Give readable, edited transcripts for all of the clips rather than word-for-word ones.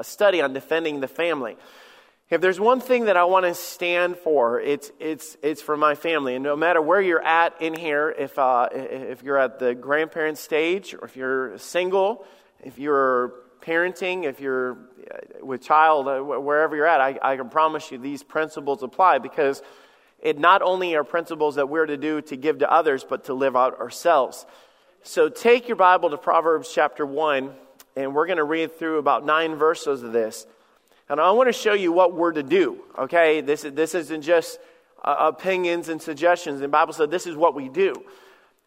a study on defending the family. If there's one thing that I want to stand for, it's for my family. And no matter where you're at in here, if you're at the grandparent stage, or if you're single, if you're parenting, if you're with child, wherever you're at, I can promise you these principles apply, because it not only are principles that we're to do to give to others, but to live out ourselves. So take your Bible to Proverbs chapter 1, and we're going to read through about 9 verses of this. And I want to show you what we're to do, okay? This isn't just opinions and suggestions. The Bible said this is what we do.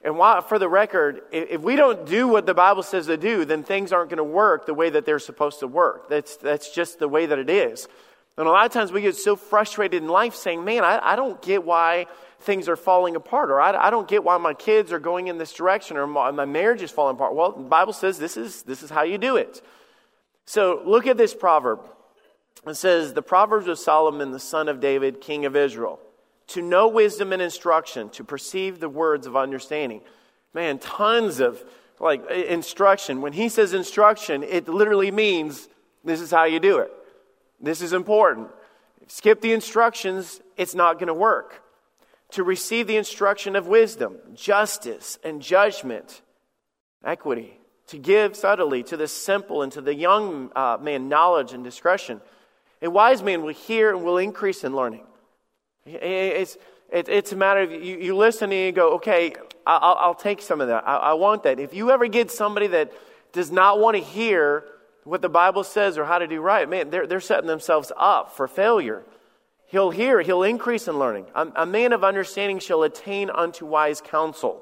And why, for the record, if we don't do what the Bible says to do, then things aren't going to work the way that they're supposed to work. That's just the way that it is. And a lot of times we get so frustrated in life saying, man, I don't get why things are falling apart, or I don't get why my kids are going in this direction, or my marriage is falling apart. Well, the Bible says this is how you do it. So look at this proverb. It says, the Proverbs of Solomon, the son of David, king of Israel. To know wisdom and instruction, to perceive the words of understanding. Man, tons of instruction. When he says instruction, it literally means this is how you do it. This is important. Skip the instructions, it's not going to work. To receive the instruction of wisdom, justice and judgment, equity. To give subtly to the simple, and to the young man knowledge and discretion. A wise man will hear and will increase in learning. It's a matter of you listen and you go, okay, I'll take some of that. I want that. If you ever get somebody that does not want to hear what the Bible says or how to do right, man, they're setting themselves up for failure. He'll hear, he'll increase in learning. A man of understanding shall attain unto wise counsel.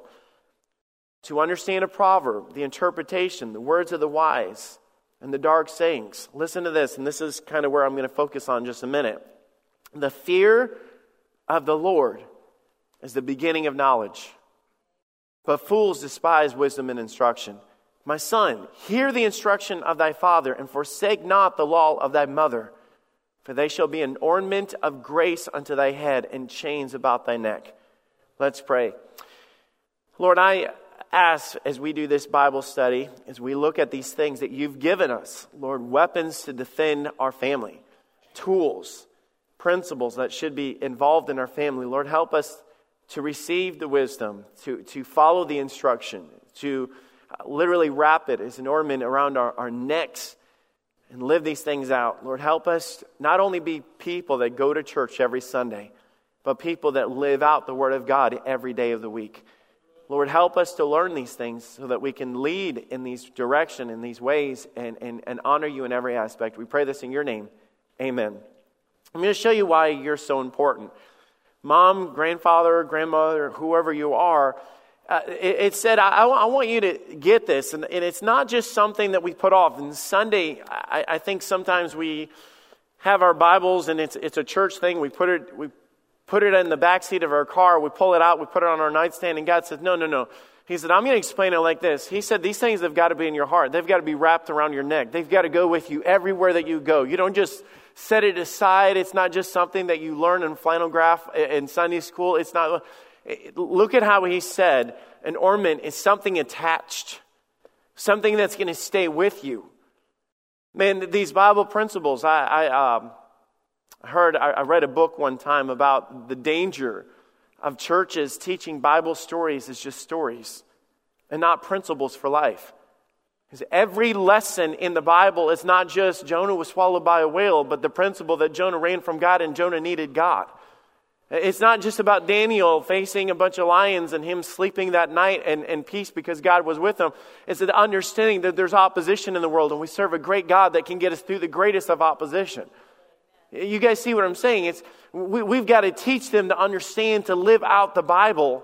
To understand a proverb, the interpretation, the words of the wise, and the dark sayings. Listen to this, and this is kind of where I'm going to focus on just a minute. The fear of the Lord is the beginning of knowledge, but fools despise wisdom and instruction. My son, hear the instruction of thy father, and forsake not the law of thy mother, for they shall be an ornament of grace unto thy head, and chains about thy neck. Let's pray. Lord, I ask, as we do this Bible study, as we look at these things that you've given us, Lord, weapons to defend our family, tools, principles that should be involved in our family. Lord, help us to receive the wisdom, to follow the instruction, to literally wrap it as an ornament around our necks and live these things out. Lord, help us not only be people that go to church every Sunday, but people that live out the Word of God every day of the week. Lord, help us to learn these things so that we can lead in these direction, in these ways, and honor you in every aspect. We pray this in your name. Amen. I'm going to show you why you're so important. Mom, grandfather, grandmother, whoever you are, it said, I want you to get this. And it's not just something that we put off. And Sunday, I think sometimes we have our Bibles, and it's a church thing. We put it in the backseat of our car. We pull it out. We put it on our nightstand. And God says, no. He said, I'm going to explain it like this. He said, these things have got to be in your heart. They've got to be wrapped around your neck. They've got to go with you everywhere that you go. You don't just set it aside. It's not just something that you learn in flannel graph in Sunday school. It's not. Look at how he said an ornament is something attached, something that's going to stay with you. Man, these Bible principles, I read a book one time about the danger of churches teaching Bible stories as just stories and not principles for life. Because every lesson in the Bible is not just Jonah was swallowed by a whale, but the principle that Jonah ran from God and Jonah needed God. It's not just about Daniel facing a bunch of lions and him sleeping that night and peace because God was with him. It's the understanding that there's opposition in the world, and we serve a great God that can get us through the greatest of opposition. You guys see what I'm saying? It's we've got to teach them to understand, to live out the Bible,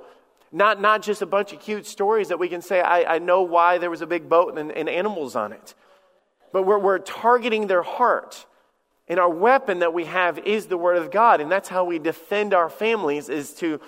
not just a bunch of cute stories that we can say, I know why there was a big boat and animals on it. But we're targeting their heart. And our weapon that we have is the Word of God. And that's how we defend our families, is to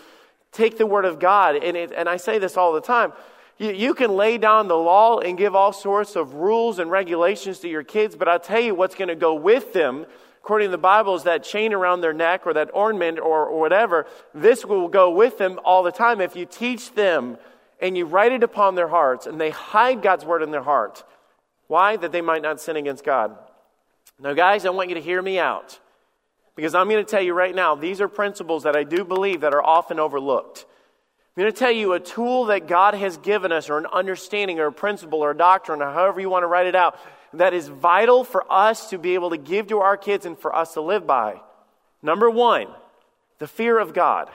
take the Word of God. And I say this all the time. You can lay down the law and give all sorts of rules and regulations to your kids, but I'll tell you what's going to go with them, according to the Bible, is that chain around their neck or that ornament or whatever. This will go with them all the time. If you teach them and you write it upon their hearts and they hide God's Word in their heart. Why? That they might not sin against God. Now, guys, I want you to hear me out, because I'm going to tell you right now, these are principles that I do believe that are often overlooked. I'm going to tell you a tool that God has given us, or an understanding, or a principle, or a doctrine, or however you want to write it out, that is vital for us to be able to give to our kids and for us to live by. Number one, the fear of God.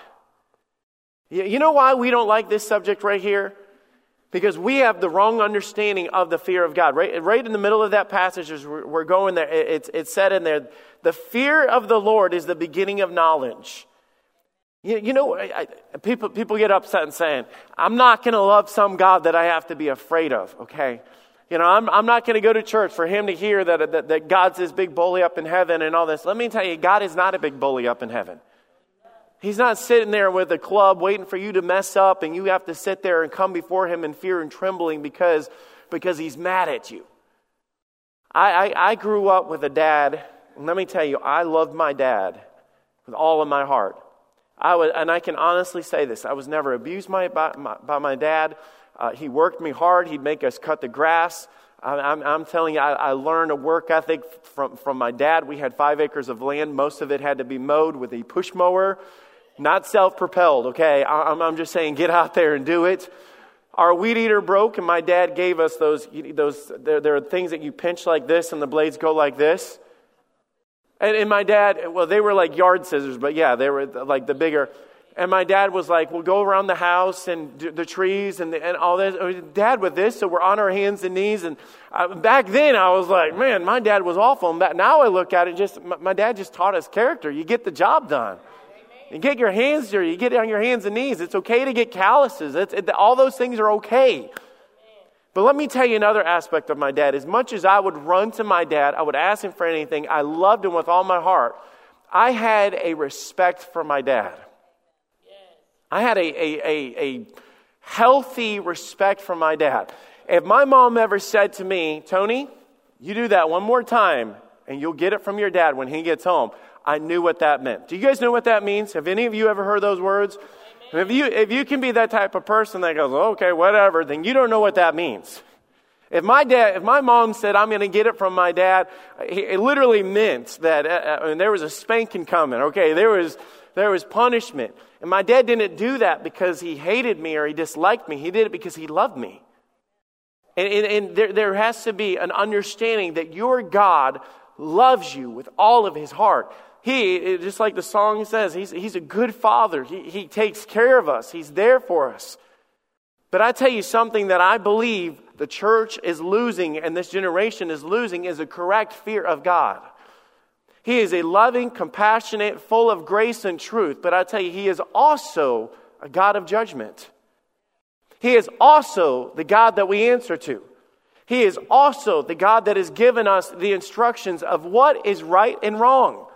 You know why we don't like this subject right here? Because we have the wrong understanding of the fear of God. Right in the middle of that passage, as we're going there, it's said in there, the fear of the Lord is the beginning of knowledge. You know, people get upset and saying, I'm not going to love some God that I have to be afraid of, okay? You know, I'm not going to go to church for him to hear that God's this big bully up in heaven and all this. Let me tell you, God is not a big bully up in heaven. He's not sitting there with a club waiting for you to mess up, and you have to sit there and come before him in fear and trembling because he's mad at you. I grew up with a dad, and let me tell you, I loved my dad with all of my heart. And I can honestly say this, I was never abused by my dad. He worked me hard. He'd make us cut the grass. I'm telling you, I learned a work ethic from my dad. We had 5 acres of land. Most of it had to be mowed with a push mower, not self-propelled, okay? I'm just saying, get out there and do it. Our weed eater broke, and my dad gave us those. There are things that you pinch like this, and the blades go like this. And my dad, well, they were like yard scissors, but yeah, they were like the bigger. And my dad was like, we'll go around the house and the trees and all this. Dad with this, so we're on our hands and knees. And back then, I was like, man, my dad was awful. And now I look at it, my dad just taught us character. You get the job done. You get your hands dirty. You get on your hands and knees. It's okay to get calluses. All those things are okay. But let me tell you another aspect of my dad. As much as I would run to my dad, I would ask him for anything, I loved him with all my heart. I had a respect for my dad. I had a healthy respect for my dad. If my mom ever said to me, Tony, you do that one more time and you'll get it from your dad when he gets home, I knew what that meant. Do you guys know what that means? Have any of you ever heard those words? If you can be that type of person that goes, okay, whatever, then you don't know what that means. If my mom said, I'm going to get it from my dad, it literally meant that there was a spanking coming. Okay, there was punishment. And my dad didn't do that because he hated me or he disliked me. He did it because he loved me. And there has to be an understanding that your God loves you with all of his heart. He, just like the song says, he's a good father. He takes care of us. He's there for us. But I tell you something that I believe the church is losing and this generation is losing is a correct fear of God. He is a loving, compassionate, full of grace and truth. But I tell you, he is also a God of judgment. He is also the God that we answer to. He is also the God that has given us the instructions of what is right and wrong.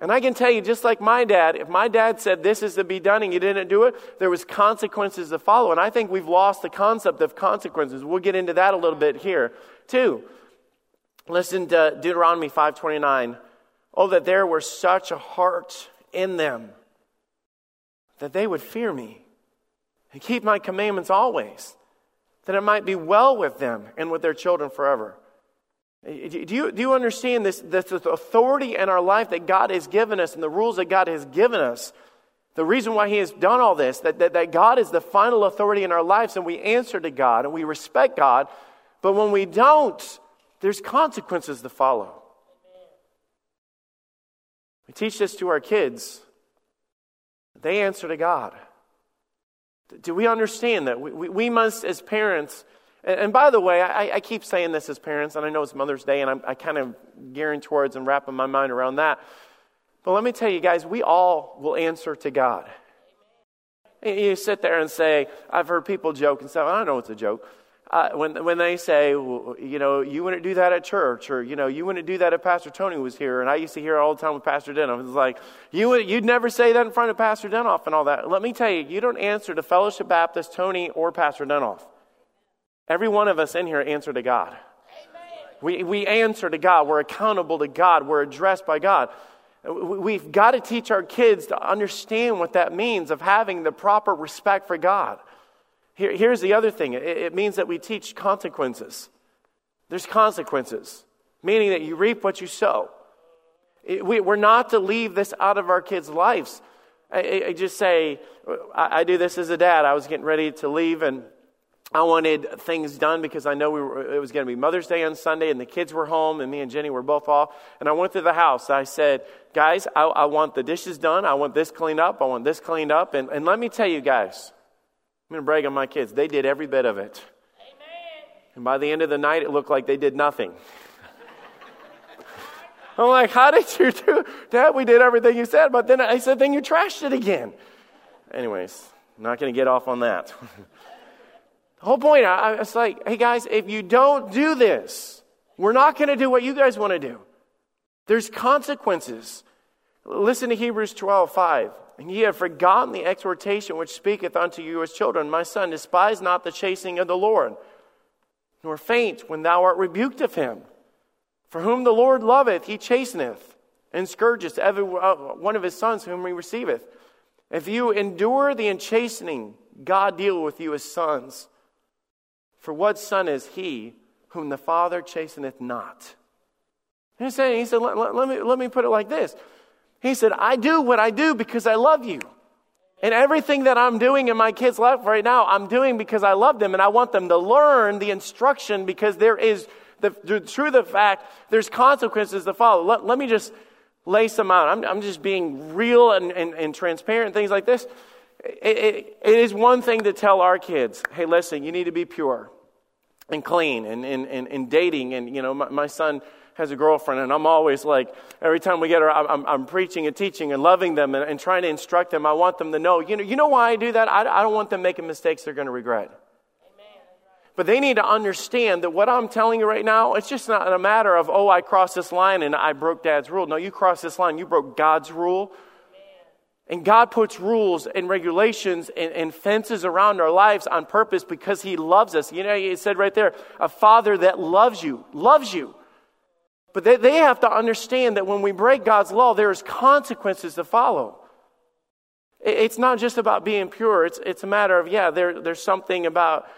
And I can tell you, just like my dad, if my dad said this is to be done and you didn't do it, there was consequences to follow. And I think we've lost the concept of consequences. We'll get into that a little bit here, too. Listen to Deuteronomy 5:29. Oh, that there were such a heart in them that they would fear me and keep my commandments always, that it might be well with them and with their children forever. Do you understand this authority in our life that God has given us and the rules that God has given us? The reason why he has done all this, that God is the final authority in our lives, and we answer to God and we respect God. But when we don't, there's consequences to follow. We teach this to our kids. They answer to God. Do we understand that? We must, as parents... And by the way, I keep saying this as parents, and I know it's Mother's Day, and I kind of gearing towards and wrapping my mind around that. But let me tell you guys, we all will answer to God. You sit there and say, I've heard people joke and say, I don't know it's a joke. When they say, well, you know, you wouldn't do that at church, or, you know, you wouldn't do that if Pastor Tony was here. And I used to hear it all the time with Pastor Denoff. It's like, you'd never say that in front of Pastor Denoff and all that. Let me tell you, you don't answer to Fellowship Baptist, Tony, or Pastor Denoff. Every one of us in here answer to God. Amen. We answer to God. We're accountable to God. We're addressed by God. We've got to teach our kids to understand what that means of having the proper respect for God. Here's the other thing. It means that we teach consequences. There's consequences. meaning that you reap what you sow. We're not to leave this out of our kids' lives. I just say, I do this as a dad. I was getting ready to leave, and I wanted things done because I know it was going to be Mother's Day on Sunday, and the kids were home, and me and Jenny were both off. And I went through the house. I said, guys, I want the dishes done. I want this cleaned up. I want this cleaned up. And let me tell you guys, I'm going to brag on my kids. They did every bit of it. Amen. And by the end of the night, it looked like they did nothing. I'm like, how did you do that? We did everything you said, but then I said, then you trashed it again. Anyways, I'm not going to get off on that. The whole point, it's like, hey guys, if you don't do this, we're not going to do what you guys want to do. There's consequences. Listen to Hebrews 12:5. And ye have forgotten the exhortation which speaketh unto you as children. My son, despise not the chastening of the Lord, nor faint when thou art rebuked of him. For whom the Lord loveth, he chasteneth, and scourgeth every one of his sons whom he receiveth. If you endure the chastening, God deal with you as sons. For what son is he whom the Father chasteneth not? And he's saying, he said, let me put it like this. He said, I do what I do because I love you. And everything that I'm doing in my kids' life right now, I'm doing because I love them, and I want them to learn the instruction because there is through the fact there's consequences to follow. Let me just lay some out. I'm just being real and transparent, things like this. It is one thing to tell our kids, hey, listen, you need to be pure and clean and dating. And, you know, my son has a girlfriend, and I'm always like, every time we get her, I'm preaching and teaching and loving them and trying to instruct them. I want them to know, you know why I do that? I don't want them making mistakes they're going to regret. But they need to understand that what I'm telling you right now, it's just not a matter of, oh, I crossed this line and I broke Dad's rule. No, you crossed this line, you broke God's rule. Amen. And God puts rules and regulations and fences around our lives on purpose because He loves us. You know, it said right there, a father that loves you. But they have to understand that when we break God's law, there is consequences to follow. It's not just about being pure. It's a matter of, yeah, there's something about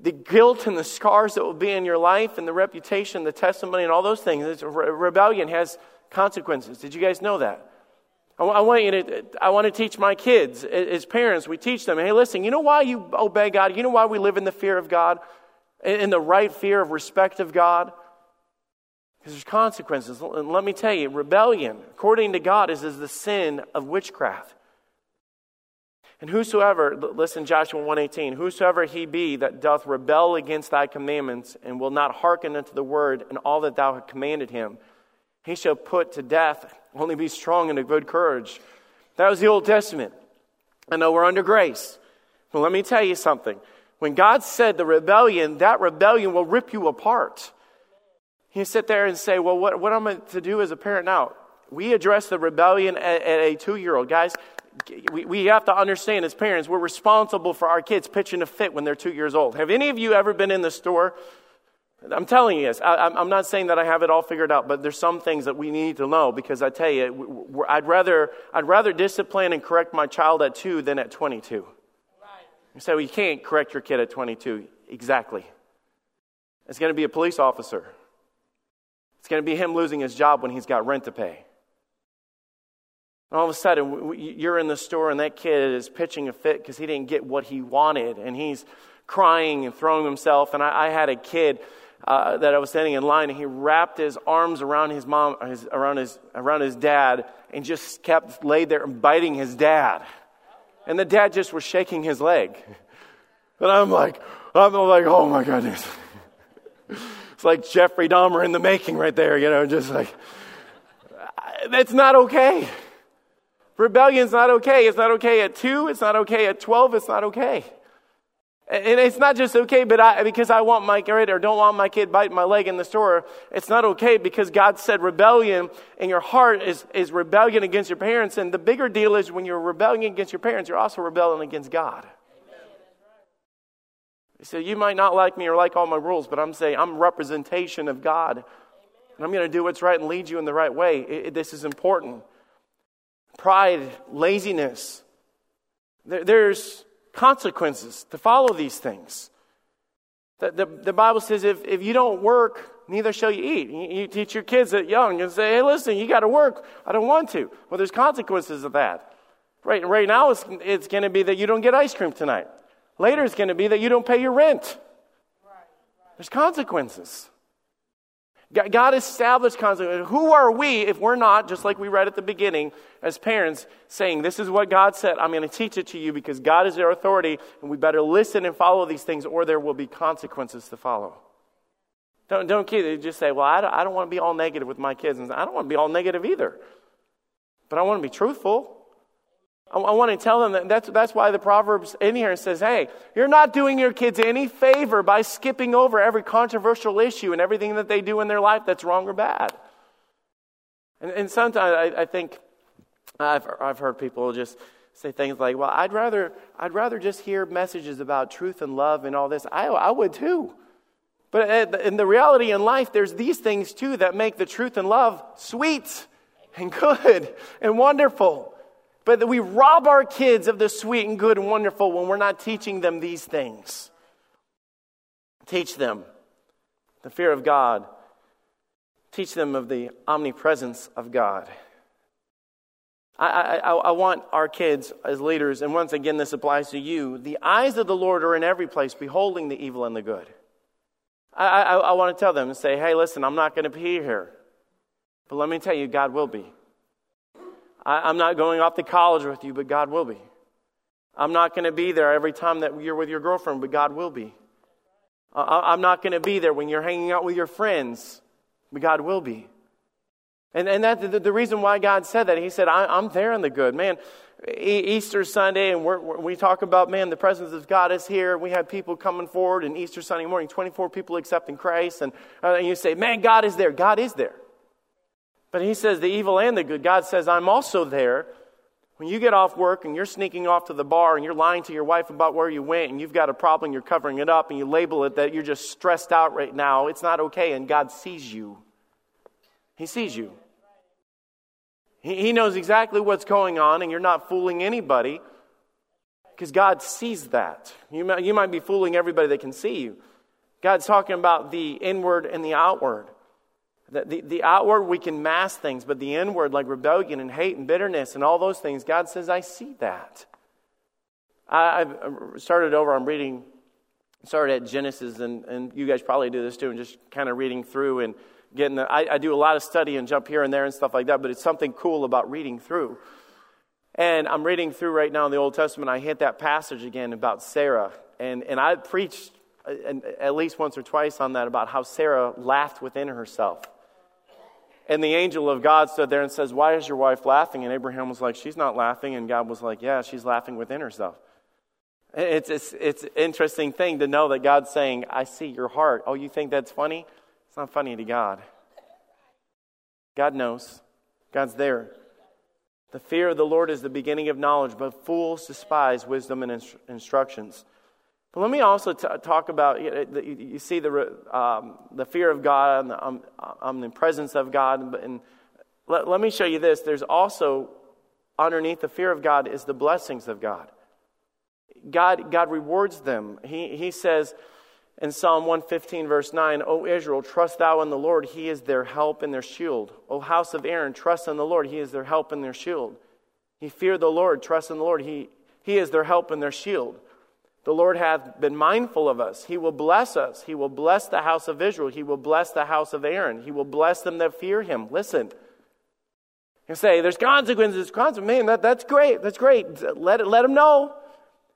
the guilt and the scars that will be in your life and the reputation, the testimony, and all those things. Rebellion has consequences. Did you guys know that? I want to teach my kids, as parents, we teach them, hey, listen, you know why you obey God? You know why we live in the fear of God, in the right fear of respect of God? Because there's consequences. And let me tell you, rebellion, according to God, is the sin of witchcraft. And whosoever, listen, Joshua 1:18, whosoever he be that doth rebel against thy commandments and will not hearken unto the word and all that thou hast commanded him, he shall put to death, only be strong and of good courage. That was the Old Testament. I know we're under grace. But let me tell you something. When God said the rebellion, that rebellion will rip you apart. You sit there and say, well, what am I to do as a parent now? We address the rebellion at a 2-year-old. Guys, we have to understand as parents, we're responsible for our kids pitching a fit when they're 2 years old. Have any of you ever been in the store? I'm telling you this. I'm not saying that I have it all figured out, but there's some things that we need to know because I tell you, I'd rather discipline and correct my child at 2 than at 22. Right. You say, well, you can't correct your kid at 22. Exactly. It's going to be a police officer. It's going to be him losing his job when he's got rent to pay. All of a sudden, you're in the store and that kid is pitching a fit because he didn't get what he wanted. And he's crying and throwing himself. And I had a kid that I was standing in line, and he wrapped his arms around his mom, around his dad, and just laid there and biting his dad. And the dad just was shaking his leg. And I'm like, oh my goodness. It's like Jeffrey Dahmer in the making right there, just like, that's not okay. Rebellion's not okay. It's not okay at 2. It's not okay at 12. It's not okay. And it's not just okay, but because I want my kid or don't want my kid biting my leg in the store, it's not okay because God said rebellion in your heart is rebellion against your parents. And the bigger deal is when you're rebelling against your parents, you're also rebelling against God. So you might not like me or like all my rules, but I'm saying I'm representation of God. And I'm going to do what's right and lead you in the right way. This is important. Pride, laziness. There's consequences to follow these things. The Bible says if you don't work, neither shall you eat. You teach your kids that young and say, hey, listen, you got to work. I don't want to. Well, there's consequences of that. Right now, it's going to be that you don't get ice cream tonight. Later, it's going to be that you don't pay your rent. There's consequences. God established consequences. Who are we if we're not, just like we read at the beginning, as parents, saying, this is what God said, I'm going to teach it to you because God is their authority, and we better listen and follow these things or there will be consequences to follow. Don't kid. They just say, well, I don't want to be all negative with my kids. And I don't want to be all negative either. But I want to be truthful. I want to tell them that that's why the Proverbs in here says, hey, you're not doing your kids any favor by skipping over every controversial issue and everything that they do in their life that's wrong or bad. And sometimes I think I've heard people just say things like, well, I'd rather just hear messages about truth and love and all this. I would too. But in the reality in life, there's these things too that make the truth and love sweet and good and wonderful. But we rob our kids of the sweet and good and wonderful when we're not teaching them these things. Teach them the fear of God. Teach them of the omnipresence of God. I want our kids as leaders, and once again this applies to you, the eyes of the Lord are in every place, beholding the evil and the good. I want to tell them and say, hey, listen, I'm not going to be here. But let me tell you, God will be. I'm not going off to college with you, but God will be. I'm not going to be there every time that you're with your girlfriend, but God will be. I'm not going to be there when you're hanging out with your friends, but God will be. And the reason why God said that, he said, I'm there in the good. Man, Easter Sunday, and we talk about, man, the presence of God is here. We had people coming forward, and Easter Sunday morning, 24 people accepting Christ. And you say, man, God is there. God is there. But he says the evil and the good. God says, I'm also there. When you get off work and you're sneaking off to the bar and you're lying to your wife about where you went and you've got a problem, you're covering it up and you label it that you're just stressed out right now. It's not okay, and God sees you. He sees you. He knows exactly what's going on, and you're not fooling anybody because God sees that. You might be fooling everybody that can see you. God's talking about the inward and the outward. The outward, we can mask things, but the inward, like rebellion and hate and bitterness and all those things, God says, I see that. I started at Genesis, and you guys probably do this too, and just kind of reading through and getting the, I do a lot of study and jump here and there and stuff like that, but it's something cool about reading through. And I'm reading through right now in the Old Testament, I hit that passage again about Sarah, and I preached at least once or twice on that about how Sarah laughed within herself. And the angel of God stood there and says, why is your wife laughing? And Abraham was like, she's not laughing. And God was like, yeah, she's laughing within herself. It's an interesting thing to know that God's saying, I see your heart. Oh, you think that's funny? It's not funny to God. God knows. God's there. The fear of the Lord is the beginning of knowledge, but fools despise wisdom and instructions. But let me also talk about, you see the fear of God and the presence of God. And let me show you this. There's also, underneath the fear of God is the blessings of God. God rewards them. He says in Psalm 115 verse 9, O Israel, trust thou in the Lord. He is their help and their shield. O house of Aaron, trust in the Lord. He is their help and their shield. He fear the Lord, trust in the Lord. He is their help and their shield. The Lord hath been mindful of us. He will bless us. He will bless the house of Israel. He will bless the house of Aaron. He will bless them that fear him. Listen. You say, there's consequences. Man, that's great. That's great. Let them know.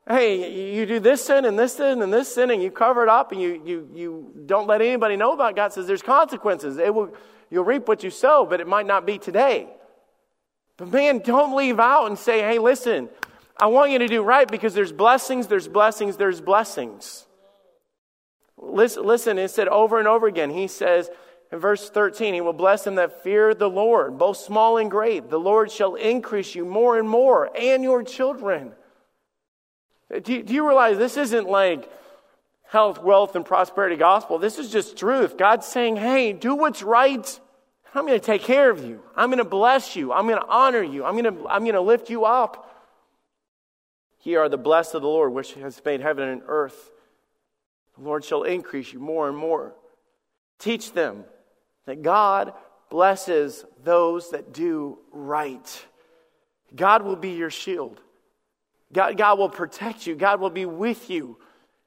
Hey, you do this sin and this sin and this sin, and you cover it up, and you don't let anybody know about it. God says there's consequences. You'll reap what you sow, but it might not be today. But man, don't leave out and say, hey, listen, I want you to do right because there's blessings, there's blessings, there's blessings. Listen, it said over and over again. He says in verse 13, he will bless them that fear the Lord, both small and great. The Lord shall increase you more and more, and your children. Do you realize this isn't like health, wealth, and prosperity gospel? This is just truth. God's saying, hey, do what's right. I'm going to take care of you. I'm going to bless you. I'm going to honor you. I'm going to lift you up. Ye are the blessed of the Lord, which has made heaven and earth. The Lord shall increase you more and more. Teach them that God blesses those that do right. God will be your shield. God will protect you. God will be with you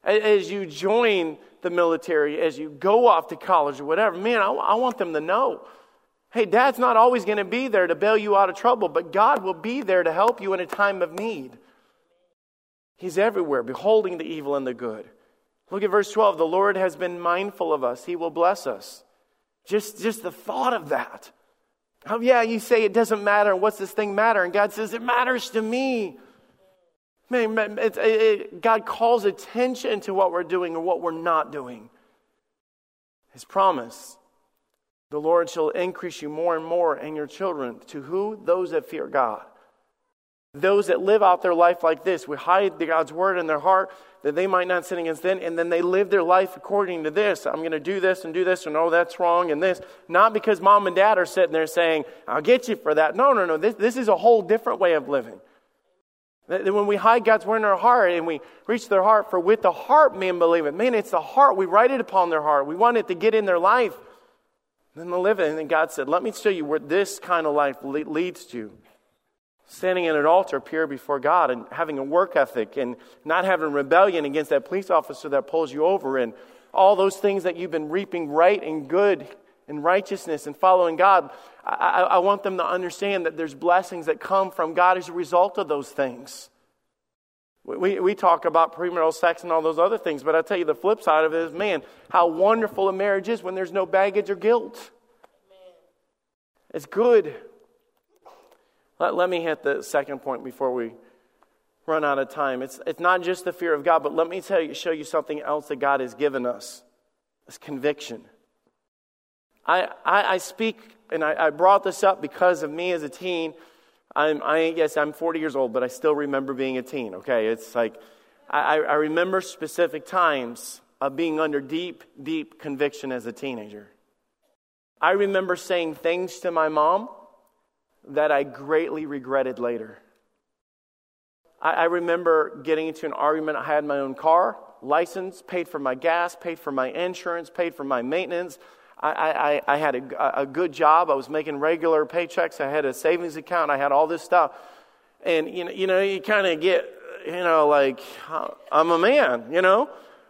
as you join the military, as you go off to college or whatever. Man, I want them to know, hey, Dad's not always going to be there to bail you out of trouble, but God will be there to help you in a time of need. He's everywhere, beholding the evil and the good. Look at verse 12. The Lord has been mindful of us. He will bless us. Just the thought of that. Oh, yeah, you say it doesn't matter. What's this thing matter? And God says, it matters to me. Man, God calls attention to what we're doing or what we're not doing. His promise, the Lord shall increase you more and more and your children. To who? Those that fear God. Those that live out their life like this. We hide God's word in their heart that they might not sin against them. And then they live their life according to this. I'm going to do this and oh, that's wrong and this. Not because mom and dad are sitting there saying, I'll get you for that. No. This is a whole different way of living. That when we hide God's word in our heart and we reach their heart, for with the heart man believeth. Man, it's the heart. We write it upon their heart. We want it to get in their life. Then they live it. And then God said, let me show you where this kind of life leads to. Standing at an altar pure before God and having a work ethic and not having rebellion against that police officer that pulls you over and all those things that you've been reaping right and good and righteousness and following God. I want them to understand that there's blessings that come from God as a result of those things. We talk about premarital sex and all those other things, but I tell you the flip side of it is, man, how wonderful a marriage is when there's no baggage or guilt. Amen. It's good. Let me hit the second point before we run out of time. It's not just the fear of God, but let me show you something else that God has given us. It's conviction. I speak, and I brought this up because of me as a teen. I'm 40 years old, but I still remember being a teen, okay? It's like, I remember specific times of being under deep, deep conviction as a teenager. I remember saying things to my mom that I greatly regretted later. I remember getting into an argument. I had my own car, license, paid for my gas, paid for my insurance, paid for my maintenance. I had a good job. I was making regular paychecks. I had a savings account. I had all this stuff. And, you know, you kind of get, like, I'm a man,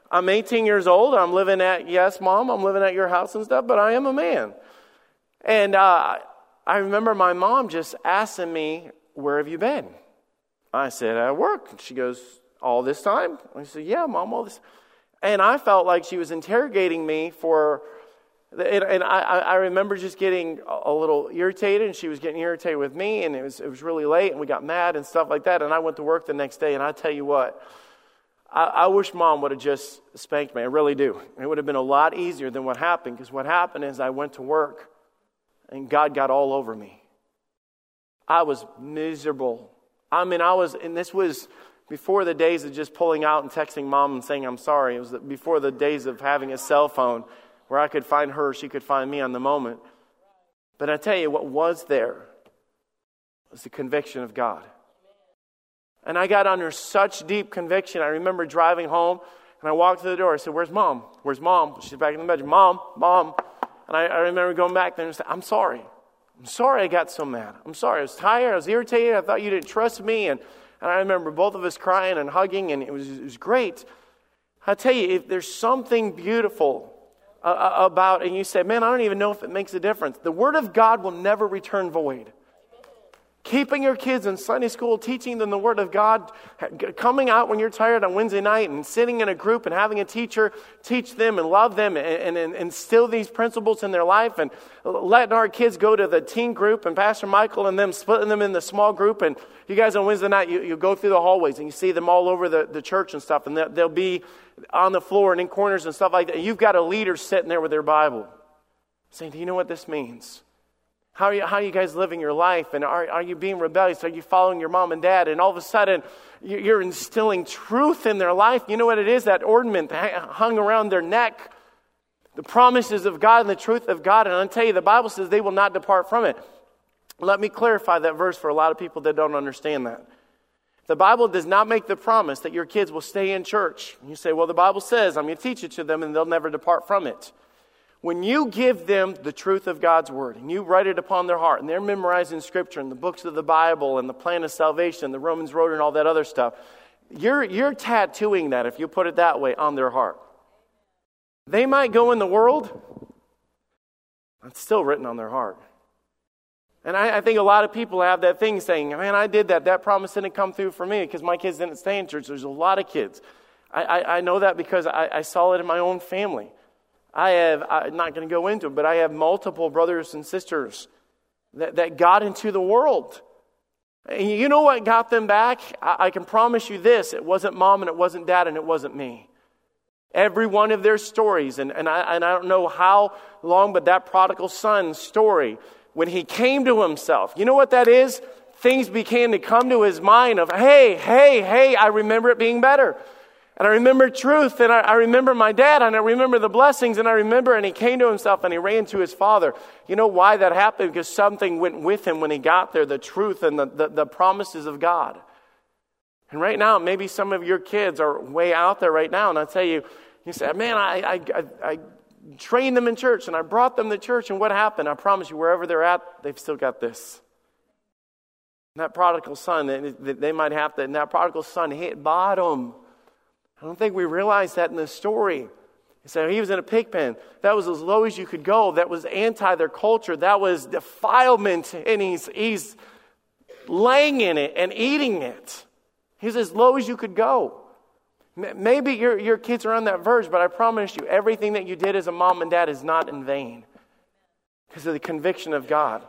I'm 18 years old. I'm living at, yes, Mom, I'm living at your house and stuff, but I am a man. And I remember my mom just asking me, where have you been? I said, at work. And she goes, all this time? I said, yeah, Mom, all this. And I felt like she was interrogating me for... And I remember just getting a little irritated, and she was getting irritated with me, and it was really late, and we got mad and stuff like that, and I went to work the next day, and I tell you what, I wish Mom would have just spanked me. I really do. It would have been a lot easier than what happened, because what happened is I went to work, and God got all over me. I was miserable. I mean, and this was before the days of just pulling out and texting Mom and saying I'm sorry. It was before the days of having a cell phone where I could find her, she could find me on the moment. But I tell you, what was there was the conviction of God. And I got under such deep conviction. I remember driving home, and I walked to the door. I said, where's Mom? Where's Mom? She's back in the bedroom. Mom. And I remember going back there and saying, I'm sorry. I'm sorry I got so mad. I'm sorry. I was tired. I was irritated. I thought you didn't trust me. And I remember both of us crying and hugging, and it was great. I tell you, if there's something beautiful about, and you say, man, I don't even know if it makes a difference. The word of God will never return void. Keeping your kids in Sunday school, teaching them the word of God, coming out when you're tired on Wednesday night and sitting in a group and having a teacher teach them and love them and instill these principles in their life, and letting our kids go to the teen group and Pastor Michael and them splitting them in the small group, and you guys on Wednesday night, you go through the hallways and you see them all over the church and stuff, and they'll be on the floor and in corners and stuff like that. And you've got a leader sitting there with their Bible saying, do you know what this means? How are you guys living your life? And are you being rebellious? Are you following your mom and dad? And all of a sudden, you're instilling truth in their life. You know what it is? That ornament hung around their neck. The promises of God and the truth of God. And I'll tell you, the Bible says they will not depart from it. Let me clarify that verse for a lot of people that don't understand that. The Bible does not make the promise that your kids will stay in church. You say, well, the Bible says, I'm going to teach it to them and they'll never depart from it. When you give them the truth of God's word and you write it upon their heart and they're memorizing scripture and the books of the Bible and the plan of salvation, the Romans Road and all that other stuff, you're tattooing that, if you put it that way, on their heart. They might go in the world, it's still written on their heart. And I think a lot of people have that thing saying, man, I did that. That promise didn't come through for me because my kids didn't stay in church. There's a lot of kids. I know that because I saw it in my own family. I'm not going to go into it, but I have multiple brothers and sisters that got into the world. And you know what got them back? I can promise you this. It wasn't mom and it wasn't dad and it wasn't me. Every one of their stories, and I don't know how long, but that prodigal son story, when he came to himself, you know what that is? Things began to come to his mind of, hey, I remember it being better. And I remember truth, and I remember my dad, and I remember the blessings, and he came to himself, and he ran to his father. You know why that happened? Because something went with him when he got there, the truth and the promises of God. And right now, maybe some of your kids are way out there right now, and I tell you, you say, man, I trained them in church, and I brought them to church, and what happened? I promise you, wherever they're at, they've still got this. And that prodigal son, they might have to, and that prodigal son hit bottom. I don't think we realize that in this story. So he was in a pig pen. That was as low as you could go. That was anti their culture. That was defilement, and he's laying in it and eating it. He's as low as you could go. Maybe your kids are on that verge, but I promise you, everything that you did as a mom and dad is not in vain because of the conviction of God.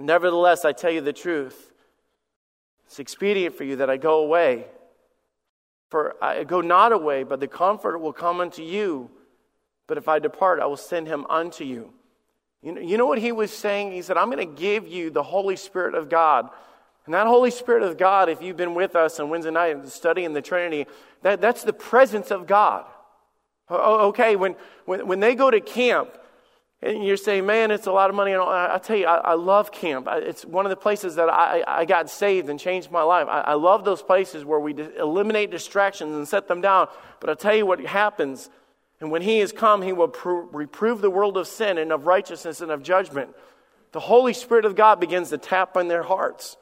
Nevertheless, I tell you the truth. It's expedient for you that I go away. For I go not away, but the Comforter will come unto you. But if I depart, I will send him unto you. You know what he was saying? He said, I'm going to give you the Holy Spirit of God. And that Holy Spirit of God, if you've been with us on Wednesday night and studying the Trinity, that's the presence of God. Okay, when they go to camp, and you're saying, man, it's a lot of money. And I tell you, I love camp. It's one of the places that I got saved and changed my life. I love those places where we eliminate distractions and set them down. But I'll tell you what happens. And when he is come, he will reprove the world of sin and of righteousness and of judgment. The Holy Spirit of God begins to tap on their hearts.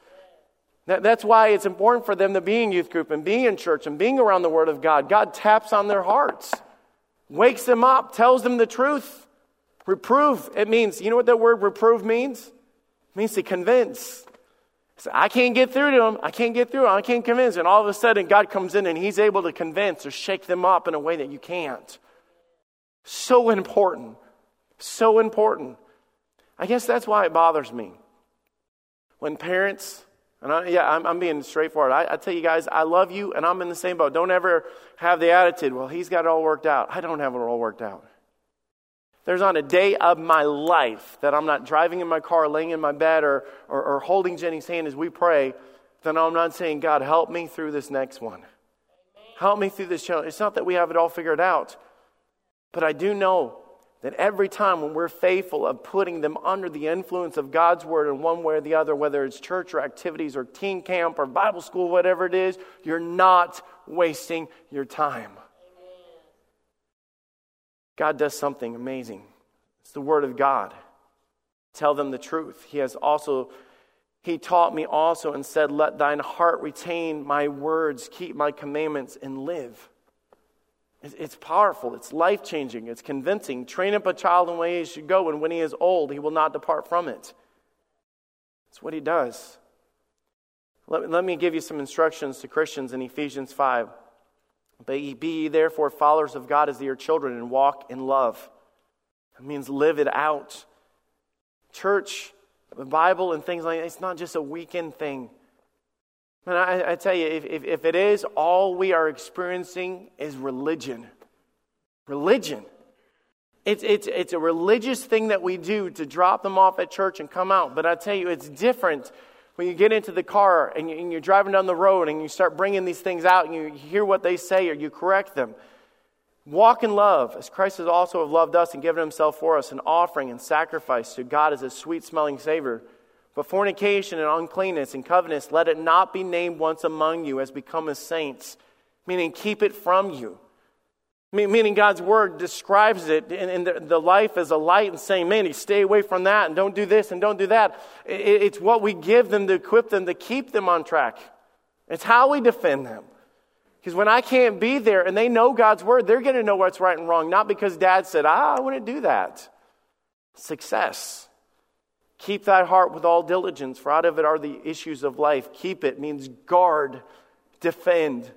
That's why it's important for them to be in youth group and be in church and being around the Word of God. God taps on their hearts, wakes them up, tells them the truth. Reprove, it means, you know what that word reprove means? It means to convince. So I can't get through to them. I can't convince. And all of a sudden, God comes in and he's able to convince or shake them up in a way that you can't. So important. So important. I guess that's why it bothers me. When parents, and I'm being straightforward. I tell you guys, I love you and I'm in the same boat. Don't ever have the attitude, well, he's got it all worked out. I don't have it all worked out. There's not a day of my life that I'm not driving in my car, laying in my bed, or holding Jenny's hand as we pray, then I'm not saying, God, help me through this next one. Amen. Help me through this challenge. It's not that we have it all figured out, but I do know that every time when we're faithful of putting them under the influence of God's word in one way or the other, whether it's church or activities or teen camp or Bible school, whatever it is, you're not wasting your time. God does something amazing. It's the Word of God. Tell them the truth. He taught me also and said, let thine heart retain my words, keep my commandments, and live. It's powerful. It's life-changing. It's convincing. Train up a child in the way he should go, and when he is old, he will not depart from it. That's what he does. Let me give you some instructions to Christians in Ephesians 5. But be ye therefore followers of God as ye are children, and walk in love. That means live it out. Church, the Bible, and things like that, it's not just a weekend thing. And I tell you, if it is, all we are experiencing is religion. Religion. It's a religious thing that we do to drop them off at church and come out. But I tell you, it's different. When you get into the car and you're driving down the road and you start bringing these things out and you hear what they say or you correct them. Walk in love, as Christ has also loved us and given himself for us, an offering and sacrifice to God as a sweet-smelling savor. But fornication and uncleanness and covetousness, let it not be named once among you as becometh saints, meaning keep it from you. Meaning God's word describes it in the life as a light and saying, man, stay away from that and don't do this and don't do that. It's what we give them to equip them to keep them on track. It's how we defend them. Because when I can't be there and they know God's word, they're going to know what's right and wrong. Not because dad said, I wouldn't do that. Success. Keep thy heart with all diligence, for out of it are the issues of life. Keep it means guard, defend.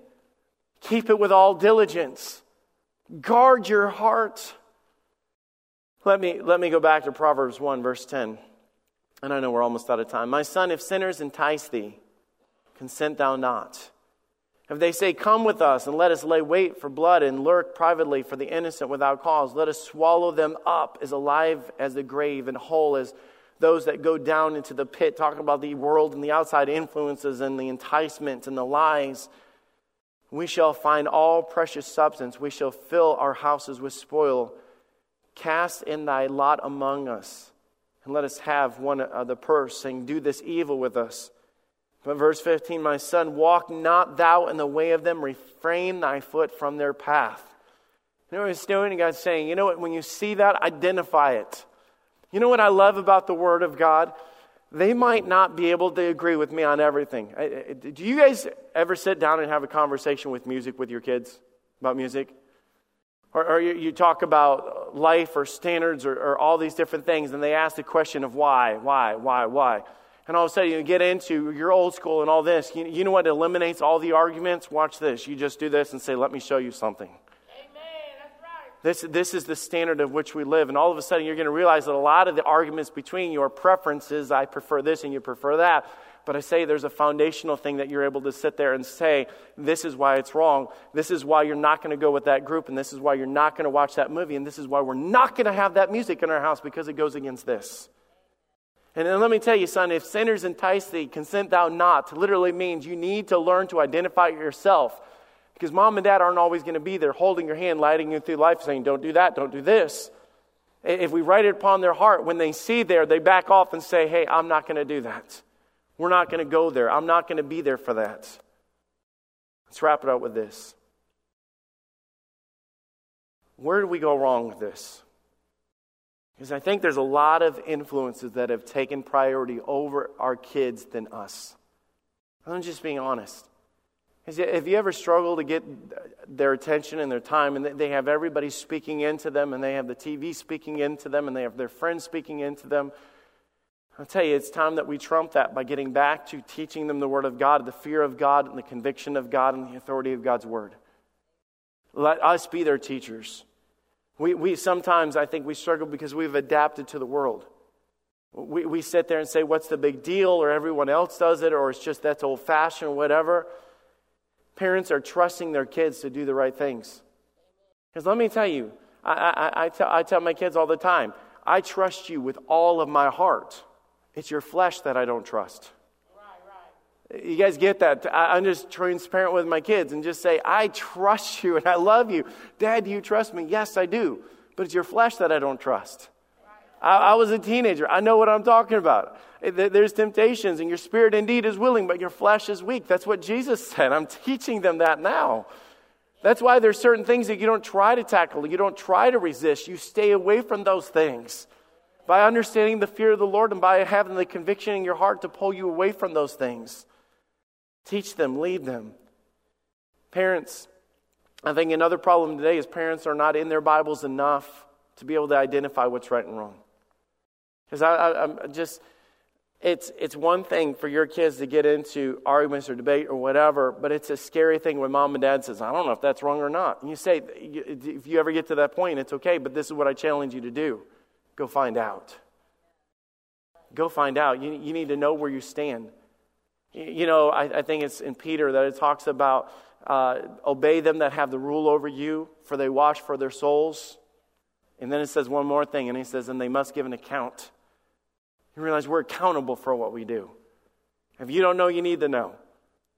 Keep it with all diligence. Guard your heart. Let me go back to Proverbs 1, verse 10. And I know we're almost out of time. My son, if sinners entice thee, consent thou not. If they say, come with us, and let us lay wait for blood and lurk privately for the innocent without cause, let us swallow them up as alive as the grave and whole as those that go down into the pit. Talking about the world and the outside influences and the enticements and the lies. We shall find all precious substance. We shall fill our houses with spoil. Cast in thy lot among us, and let us have one of the purse, saying, do this evil with us. But verse 15, my son, walk not thou in the way of them. Refrain thy foot from their path. You know what he's doing? And God's saying, you know what? When you see that, identify it. You know what I love about the Word of God? They might not be able to agree with me on everything. Do you guys ever sit down and have a conversation with music with your kids about music? Or you talk about life or standards or all these different things, and they ask the question of why? And all of a sudden you get into your old school and all this. You know what eliminates all the arguments? Watch this. You just do this and say, let me show you something. This is the standard of which we live. And all of a sudden, you're going to realize that a lot of the arguments between your preferences, I prefer this and you prefer that. But I say there's a foundational thing that you're able to sit there and say, this is why it's wrong. This is why you're not going to go with that group. And this is why you're not going to watch that movie. And this is why we're not going to have that music in our house because it goes against this. And then let me tell you, son, if sinners entice thee, consent thou not. Literally means you need to learn to identify yourself. Because mom and dad aren't always going to be there holding your hand, lighting you through life, saying, don't do that, don't do this. If we write it upon their heart, when they see there, they back off and say, hey, I'm not going to do that. We're not going to go there. I'm not going to be there for that. Let's wrap it up with this. Where do we go wrong with this? Because I think there's a lot of influences that have taken priority over our kids than us. I'm just being honest. Have you ever struggled to get their attention and their time, and they have everybody speaking into them, and they have the TV speaking into them, and they have their friends speaking into them? I'll tell you, it's time that we trump that by getting back to teaching them the Word of God, the fear of God, and the conviction of God, and the authority of God's Word. Let us be their teachers. We sometimes, I think, we struggle because we've adapted to the world. We sit there and say, what's the big deal, or everyone else does it, or it's just that's old-fashioned, or whatever. Parents are trusting their kids to do the right things. Because let me tell you, I tell my kids all the time, I trust you with all of my heart. It's your flesh that I don't trust. Right. You guys get that? I'm just transparent with my kids and just say, I trust you and I love you. Dad, do you trust me? Yes, I do. But it's your flesh that I don't trust. I was a teenager. I know what I'm talking about. There's temptations, and your spirit indeed is willing, but your flesh is weak. That's what Jesus said. I'm teaching them that now. That's why there's certain things that you don't try to tackle. You don't try to resist. You stay away from those things. By understanding the fear of the Lord and by having the conviction in your heart to pull you away from those things. Teach them. Lead them. Parents, I think another problem today is parents are not in their Bibles enough to be able to identify what's right and wrong. Because I'm just, it's one thing for your kids to get into arguments or debate or whatever, but it's a scary thing when mom and dad says, I don't know if that's wrong or not. And you say, if you ever get to that point, it's okay, but this is what I challenge you to do. Go find out. Go find out. You need to know where you stand. You know, I think it's in Peter that it talks about obey them that have the rule over you, for they watch for their souls. And then it says one more thing, and he says, and they must give an account. You realize we're accountable for what we do. If you don't know, you need to know.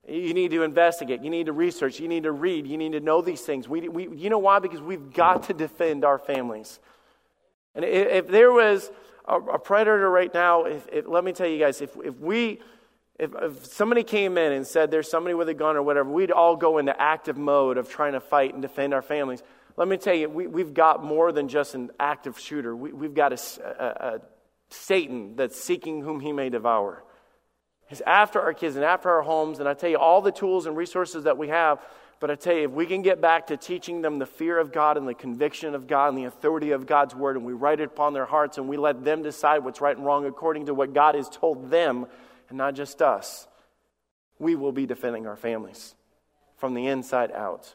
You need to investigate. You need to research. You need to read. You need to know these things. We you know why? Because we've got to defend our families. And if there was a predator right now, let me tell you guys, if somebody came in and said there's somebody with a gun or whatever, we'd all go into active mode of trying to fight and defend our families. Let me tell you, we've got more than just an active shooter. We've got a Satan that's seeking whom he may devour. He's after our kids and after our homes. And I tell you, all the tools and resources that we have, but I tell you, if we can get back to teaching them the fear of God and the conviction of God and the authority of God's word, and we write it upon their hearts and we let them decide what's right and wrong according to what God has told them and not just us, we will be defending our families from the inside out.